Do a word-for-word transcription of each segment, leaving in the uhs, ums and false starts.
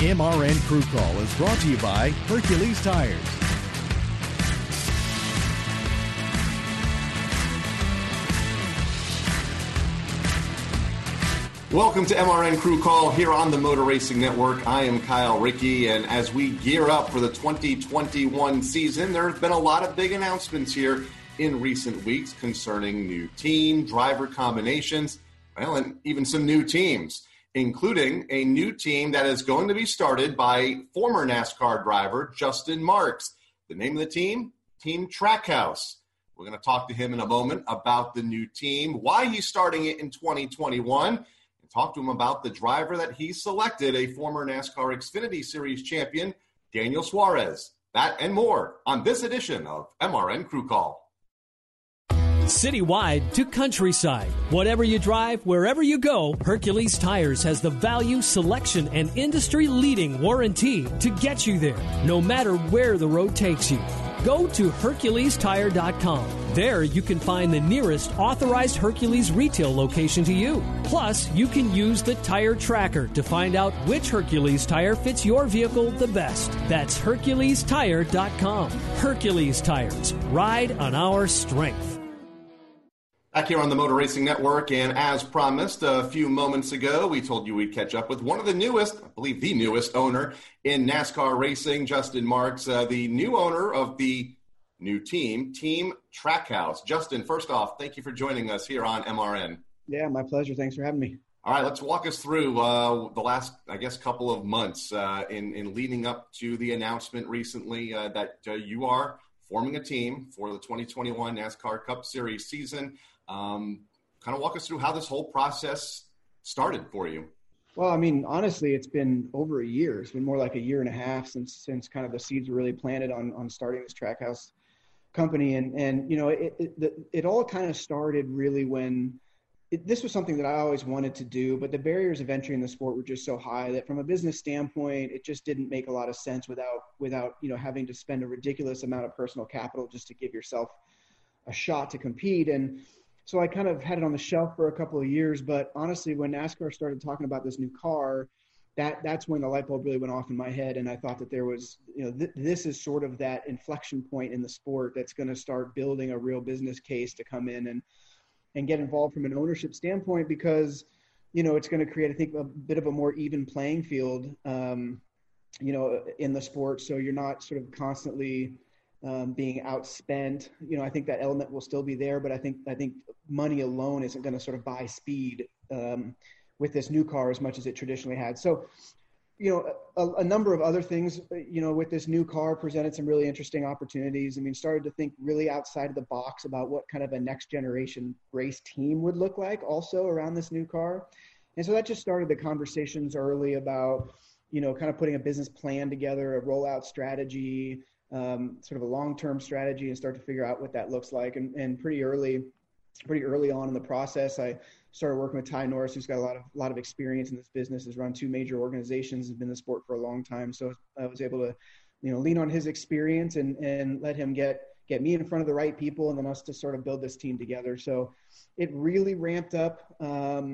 M R N Crew Call is brought to you by Hercules Tires. Welcome to M R N Crew Call here on the Motor Racing Network. I am Kyle Rickey, and as we gear up for the twenty twenty-one season, there have been a lot of big announcements here in recent weeks concerning new team, driver combinations, well, and even some new teams, including a new team that is going to be started by former NASCAR driver Justin Marks. The name of the team, Team Trackhouse. We're going to talk to him in a moment about the new team, why he's starting it in twenty twenty-one, and talk to him about the driver that he selected, a former NASCAR Xfinity Series champion, Daniel Suarez. That and more on this edition of M R N Crew Call. Citywide to countryside. Whatever you drive, wherever you go, Hercules Tires has the value, selection, and industry-leading warranty to get you there, no matter where the road takes you. Go to Hercules Tire dot com. There you can find the nearest authorized Hercules retail location to you. Plus, you can use the tire tracker to find out which Hercules tire fits your vehicle the best. That's Hercules Tire dot com. Hercules Tires. Ride on our strength. Back here on the Motor Racing Network, and as promised a few moments ago, we told you we'd catch up with one of the newest, I believe the newest owner in NASCAR racing, Justin Marks, uh, the new owner of the new team, Team Trackhouse. Justin, first off, thank you for joining us here on M R N. Yeah, my pleasure. Thanks for having me. All right, let's walk us through uh, the last, I guess, couple of months uh, in, in leading up to the announcement recently uh, that uh, you are forming a team for the twenty twenty-one NASCAR Cup Series season. Um, kind of walk us through how this whole process started for you. Well, I mean, honestly, it's been over a year. It's been more like a year and a half since since kind of the seeds were really planted on on starting this Trackhouse company. And, and you know, it it, it all kind of started really when it, this was something that I always wanted to do, but the barriers of entry in the sport were just so high that from a business standpoint, it just didn't make a lot of sense without, without you know, having to spend a ridiculous amount of personal capital just to give yourself a shot to compete. And so I kind of had it on the shelf for a couple of years, but honestly, when NASCAR started talking about this new car, that that's when the light bulb really went off in my head. And I thought that there was, you know, th- this is sort of that inflection point in the sport that's going to start building a real business case to come in and, and get involved from an ownership standpoint, because, you know, it's going to create, I think, a bit of a more even playing field, um, you know, in the sport. So you're not sort of constantly Um, being outspent. You know, I think that element will still be there, but I think I think money alone isn't going to sort of buy speed um, with this new car as much as it traditionally had. So, you know, a, a number of other things, you know, with this new car presented some really interesting opportunities. I mean, started to think really outside of the box about what kind of a next generation race team would look like also around this new car. And so that just started the conversations early about, you know, kind of putting a business plan together, a rollout strategy, Um, sort of a long-term strategy, and start to figure out what that looks like. And, and pretty early, pretty early on in the process, I started working with Ty Norris, who's got a lot of a lot of experience in this business, has run two major organizations, has been in the sport for a long time. So I was able to, you know, lean on his experience and and let him get get me in front of the right people, and then us to sort of build this team together. So it really ramped up, um,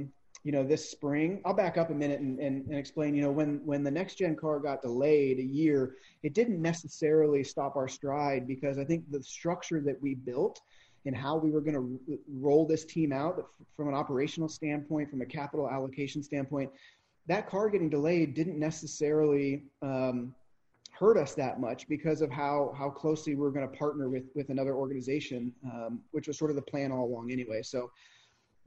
you know, this spring. I'll back up a minute and, and, and explain, you know, when, when the next gen car got delayed a year, it didn't necessarily stop our stride, because I think the structure that we built and how we were going to roll this team out from an operational standpoint, from a capital allocation standpoint, that car getting delayed didn't necessarily um, hurt us that much because of how, how closely we were going to partner with, with another organization, um, which was sort of the plan all along anyway. So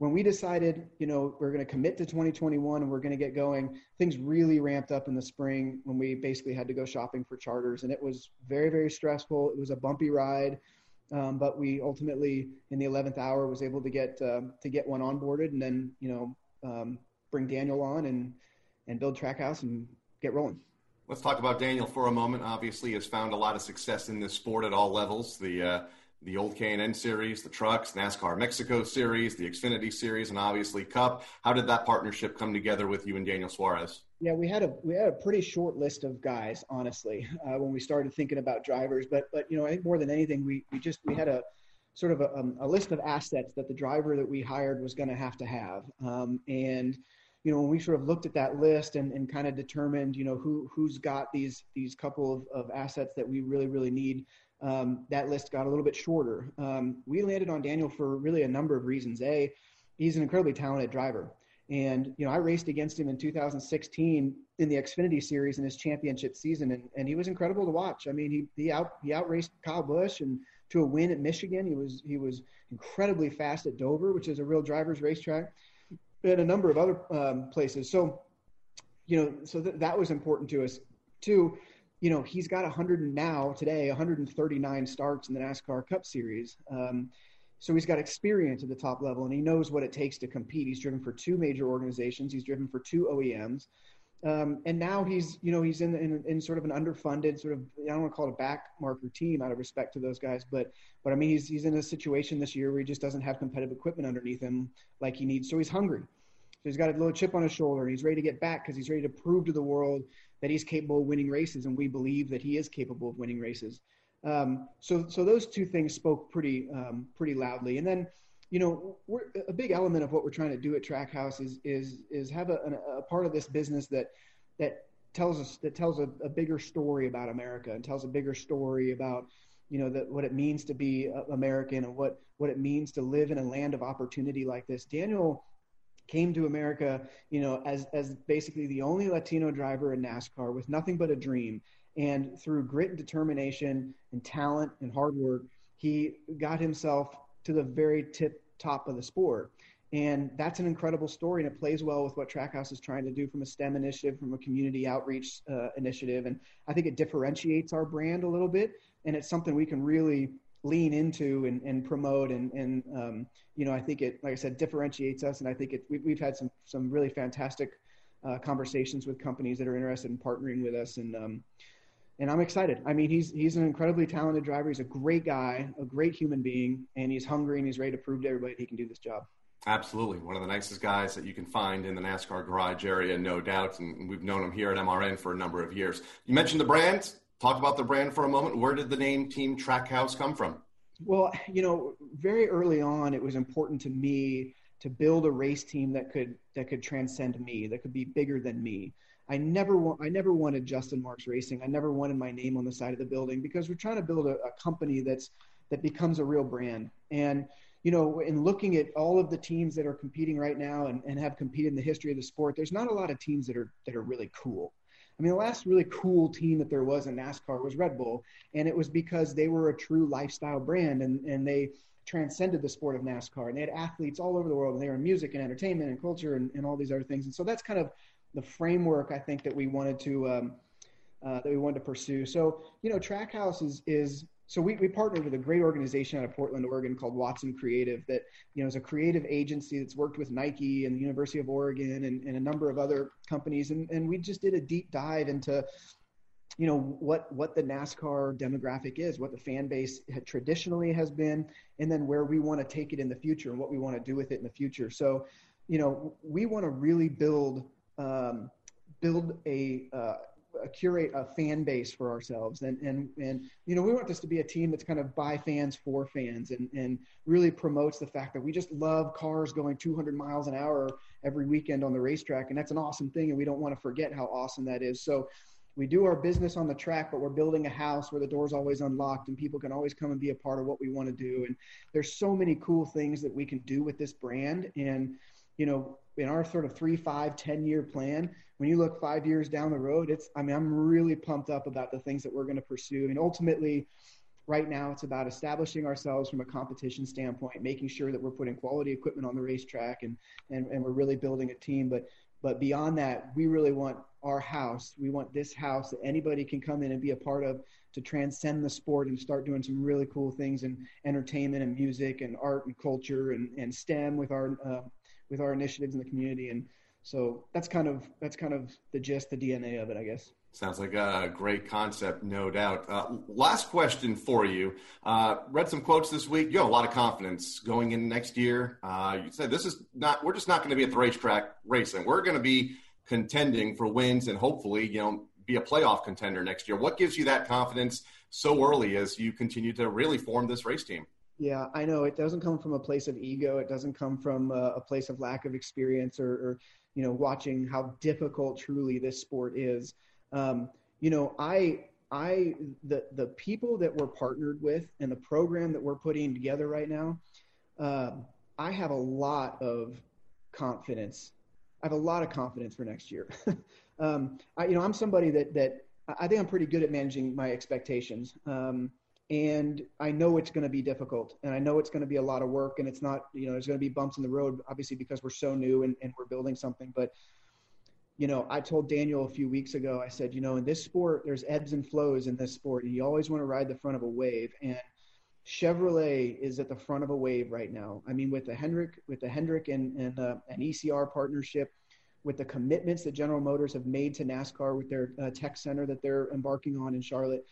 when we decided, you know, we're going to commit to twenty twenty-one and we're going to get going, things really ramped up in the spring when we basically had to go shopping for charters. And it was very, very stressful. It was a bumpy ride, um, but we ultimately, in the eleventh hour, was able to get uh, to get one onboarded, and then, you know, um, bring Daniel on and and build Trackhouse and get rolling. Let's talk about Daniel for a moment. Obviously, has found a lot of success in this sport at all levels. The uh, the old K and N series, the trucks, NASCAR Mexico series, the Xfinity series, and obviously Cup. How did that partnership come together with you and Daniel Suarez? Yeah, we had a we had a pretty short list of guys, honestly, uh, when we started thinking about drivers. But but you know, I think more than anything, we we just we had a sort of a, um, a list of assets that the driver that we hired was going to have to have, um, and. You know, when we sort of looked at that list and, and kind of determined, you know, who, who's got these these couple of, of assets that we really, really need, um, that list got a little bit shorter. Um, we landed on Daniel for really a number of reasons. A, he's an incredibly talented driver. And, you know, I raced against him in two thousand sixteen in the Xfinity Series in his championship season, and, and he was incredible to watch. I mean, he he out he outraced Kyle Busch and to a win at Michigan. He was he was incredibly fast at Dover, which is a real driver's racetrack, and a number of other um, places. So, you know, so th- that was important to us. Two, you know, he's got one hundred now today, one hundred thirty-nine starts in the NASCAR Cup Series. Um, so he's got experience at the top level, and he knows what it takes to compete. He's driven for two major organizations. He's driven for two O E Ms. Um, and now he's, you know, he's in, in in sort of an underfunded sort of, I don't want to call it a backmarker team out of respect to those guys, but but I mean, he's he's in a situation this year where he just doesn't have competitive equipment underneath him like he needs. So he's hungry. So he's got a little chip on his shoulder, and he's ready to get back because he's ready to prove to the world that he's capable of winning races, and we believe that he is capable of winning races. Um, so so those two things spoke pretty um, pretty loudly. And then, you know, we're, a big element of what we're trying to do at Trackhouse is is is have a, a part of this business that that tells us that tells a, a bigger story about America and tells a bigger story about, you know, that what it means to be American and what what it means to live in a land of opportunity like this. Daniel came to America, you know, as as basically the only Latino driver in NASCAR with nothing but a dream, and through grit and determination and talent and hard work, he got himself to the very tip top of the sport. And that's an incredible story, and it plays well with what Trackhouse is trying to do from a STEM initiative, from a community outreach uh, initiative. And I think it differentiates our brand a little bit, and it's something we can really lean into and, and promote. And, and um, you know, I think it, like I said, differentiates us. And I think it, we, we've had some some really fantastic uh, conversations with companies that are interested in partnering with us. And um, And I'm excited. I mean, he's he's an incredibly talented driver. He's a great guy, a great human being, and he's hungry and he's ready to prove to everybody he can do this job. Absolutely. One of the nicest guys that you can find in the NASCAR garage area, no doubt. And we've known him here at M R N for a number of years. You mentioned the brand. Talk about the brand for a moment. Where did the name Team Trackhouse come from? Well, you know, very early on, it was important to me to build a race team that could that could transcend me, that could be bigger than me. I never wa- I never wanted Justin Marks Racing. I never wanted my name on the side of the building, because we're trying to build a, a company that's that becomes a real brand. And, you know, in looking at all of the teams that are competing right now and, and have competed in the history of the sport, there's not a lot of teams that are that are really cool. I mean, the last really cool team that there was in NASCAR was Red Bull, and it was because they were a true lifestyle brand, and, and they transcended the sport of NASCAR, and they had athletes all over the world, and they were in music and entertainment and culture and, and all these other things. And so that's kind of the framework, I think, that we wanted to um, uh, that we wanted to pursue. So, you know, Trackhouse is is so we, we partnered with a great organization out of Portland, Oregon, called Watson Creative, that, you know, is a creative agency that's worked with Nike and the University of Oregon and, and a number of other companies. And and we just did a deep dive into, you know, what what the NASCAR demographic is, what the fan base had traditionally has been, and then where we want to take it in the future and what we want to do with it in the future. So, you know, we want to really build. Um, build a, uh, a curate a fan base for ourselves, and and and you know, we want this to be a team that's kind of by fans for fans, and and really promotes the fact that we just love cars going two hundred miles an hour every weekend on the racetrack, and that's an awesome thing, and we don't want to forget how awesome that is. So we do our business on the track, but we're building a house where the door's always unlocked and people can always come and be a part of what we want to do. And there's so many cool things that we can do with this brand. And, you know, in our sort of three, five, ten-year plan, when you look five years down the road, it's, I mean, I'm really pumped up about the things that we're going to pursue. And ultimately, right now, it's about establishing ourselves from a competition standpoint, making sure that we're putting quality equipment on the racetrack, and, and, and we're really building a team. But, but beyond that, we really want our house. We want this house that anybody can come in and be a part of, to transcend the sport and start doing some really cool things in entertainment and music and art and culture and, and STEM with our, uh, with our initiatives in the community. And So that's kind of that's kind of the gist, the D N A of it, I guess. Sounds like a great concept, no doubt. Uh, last question for you. Uh, read some quotes this week. You have a lot of confidence going in next year. Uh, you said this is not. We're just not going to be at the racetrack racing. We're going to be contending for wins and hopefully, you know, be a playoff contender next year. What gives you that confidence so early as you continue to really form this race team? Yeah, I know it doesn't come from a place of ego. It doesn't come from a, a place of lack of experience or, or, you know, watching how difficult truly this sport is. Um, you know, I, I, the, the people that we're partnered with and the program that we're putting together right now, uh, I have a lot of confidence. I have a lot of confidence for next year. um, I, you know, I'm somebody that, that I think I'm pretty good at managing my expectations. Um, And I know it's going to be difficult, and I know it's going to be a lot of work, and it's not, you know, there's going to be bumps in the road, obviously, because we're so new and, and we're building something. But, you know, I told Daniel a few weeks ago, I said, you know, in this sport, there's ebbs and flows in this sport, and you always want to ride the front of a wave. And Chevrolet is at the front of a wave right now. I mean, with the Hendrick, with the Hendrick and, and uh, an E C R partnership, with the commitments that General Motors have made to NASCAR with their uh, tech center that they're embarking on in Charlotte,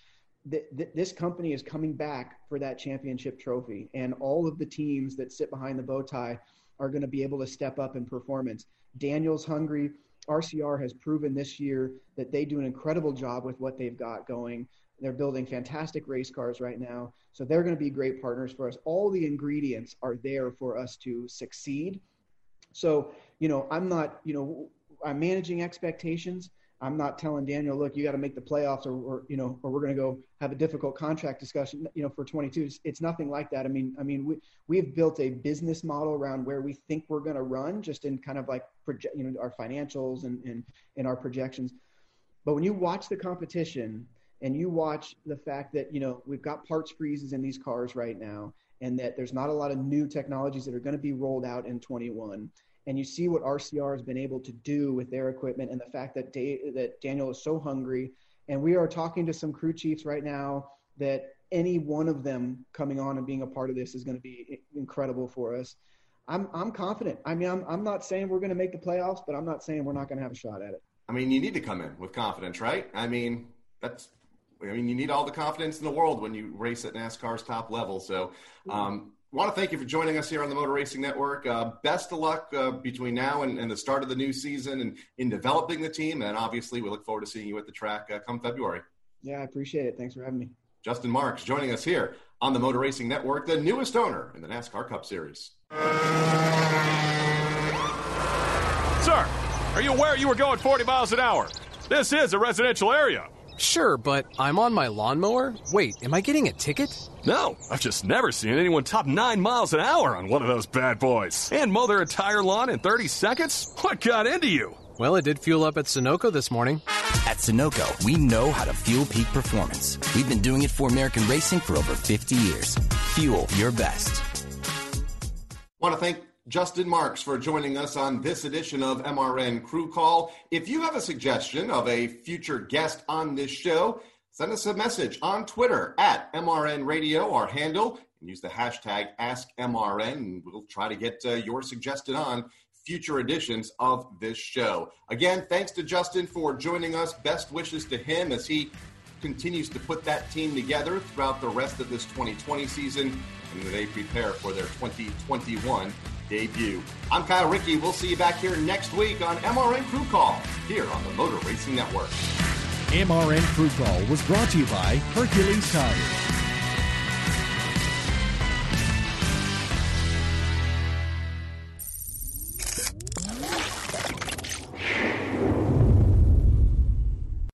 Th- th- this company is coming back for that championship trophy, and all of the teams that sit behind the bow tie are going to be able to step up in performance. Daniel's hungry. R C R has proven this year that they do an incredible job with what they've got going. They're building fantastic race cars right now, so they're going to be great partners for us. All the ingredients are there for us to succeed. So, you know, I'm not, you know, I'm managing expectations. I'm not telling Daniel, look, you got to make the playoffs, or, or you know, or we're going to go have a difficult contract discussion, you know, for twenty-two. It's, it's nothing like that. I mean, I mean, we we've built a business model around where we think we're going to run, just in kind of like proje- you know, our financials and and and our projections. But when you watch the competition and you watch the fact that, you know, we've got parts freezes in these cars right now, and that there's not a lot of new technologies that are going to be rolled out in twenty-one. And you see what R C R has been able to do with their equipment, and the fact that da- that Daniel is so hungry. And we are talking to some crew chiefs right now that any one of them coming on and being a part of this is going to be incredible for us. I'm I'm confident. I mean, I'm I'm not saying we're going to make the playoffs, but I'm not saying we're not going to have a shot at it. I mean, you need to come in with confidence, right? I mean, that's. I mean, you need all the confidence in the world when you race at NASCAR's top level. So. Um, I want to thank you for joining us here on the Motor Racing Network. Uh, best of luck uh, between now and, and the start of the new season and in developing the team. And obviously, we look forward to seeing you at the track uh, come February. Yeah, I appreciate it. Thanks for having me. Justin Marks joining us here on the Motor Racing Network, the newest owner in the NASCAR Cup Series. Sir, are you aware you were going forty miles an hour? This is a residential area. Sure, but I'm on my lawnmower. Wait, am I getting a ticket? No, I've just never seen anyone top nine miles an hour on one of those bad boys. And mow their entire lawn in thirty seconds? What got into you? Well, it did fuel up at Sunoco this morning. At Sunoco, we know how to fuel peak performance. We've been doing it for American racing for over fifty years. Fuel your best. Want to thank Justin Marks for joining us on this edition of M R N Crew Call. If you have a suggestion of a future guest on this show, send us a message on Twitter at M R N Radio, our handle, and use the hashtag Ask M R N, and we'll try to get uh, your suggestion on future editions of this show. Again, thanks to Justin for joining us. Best wishes to him as he continues to put that team together throughout the rest of this twenty twenty season, and they prepare for their twenty twenty-one debut. I'm Kyle Rickey. We'll see you back here next week on M R N Crew Call here on the Motor Racing Network. M R N Crew Call was brought to you by Hercules Tires.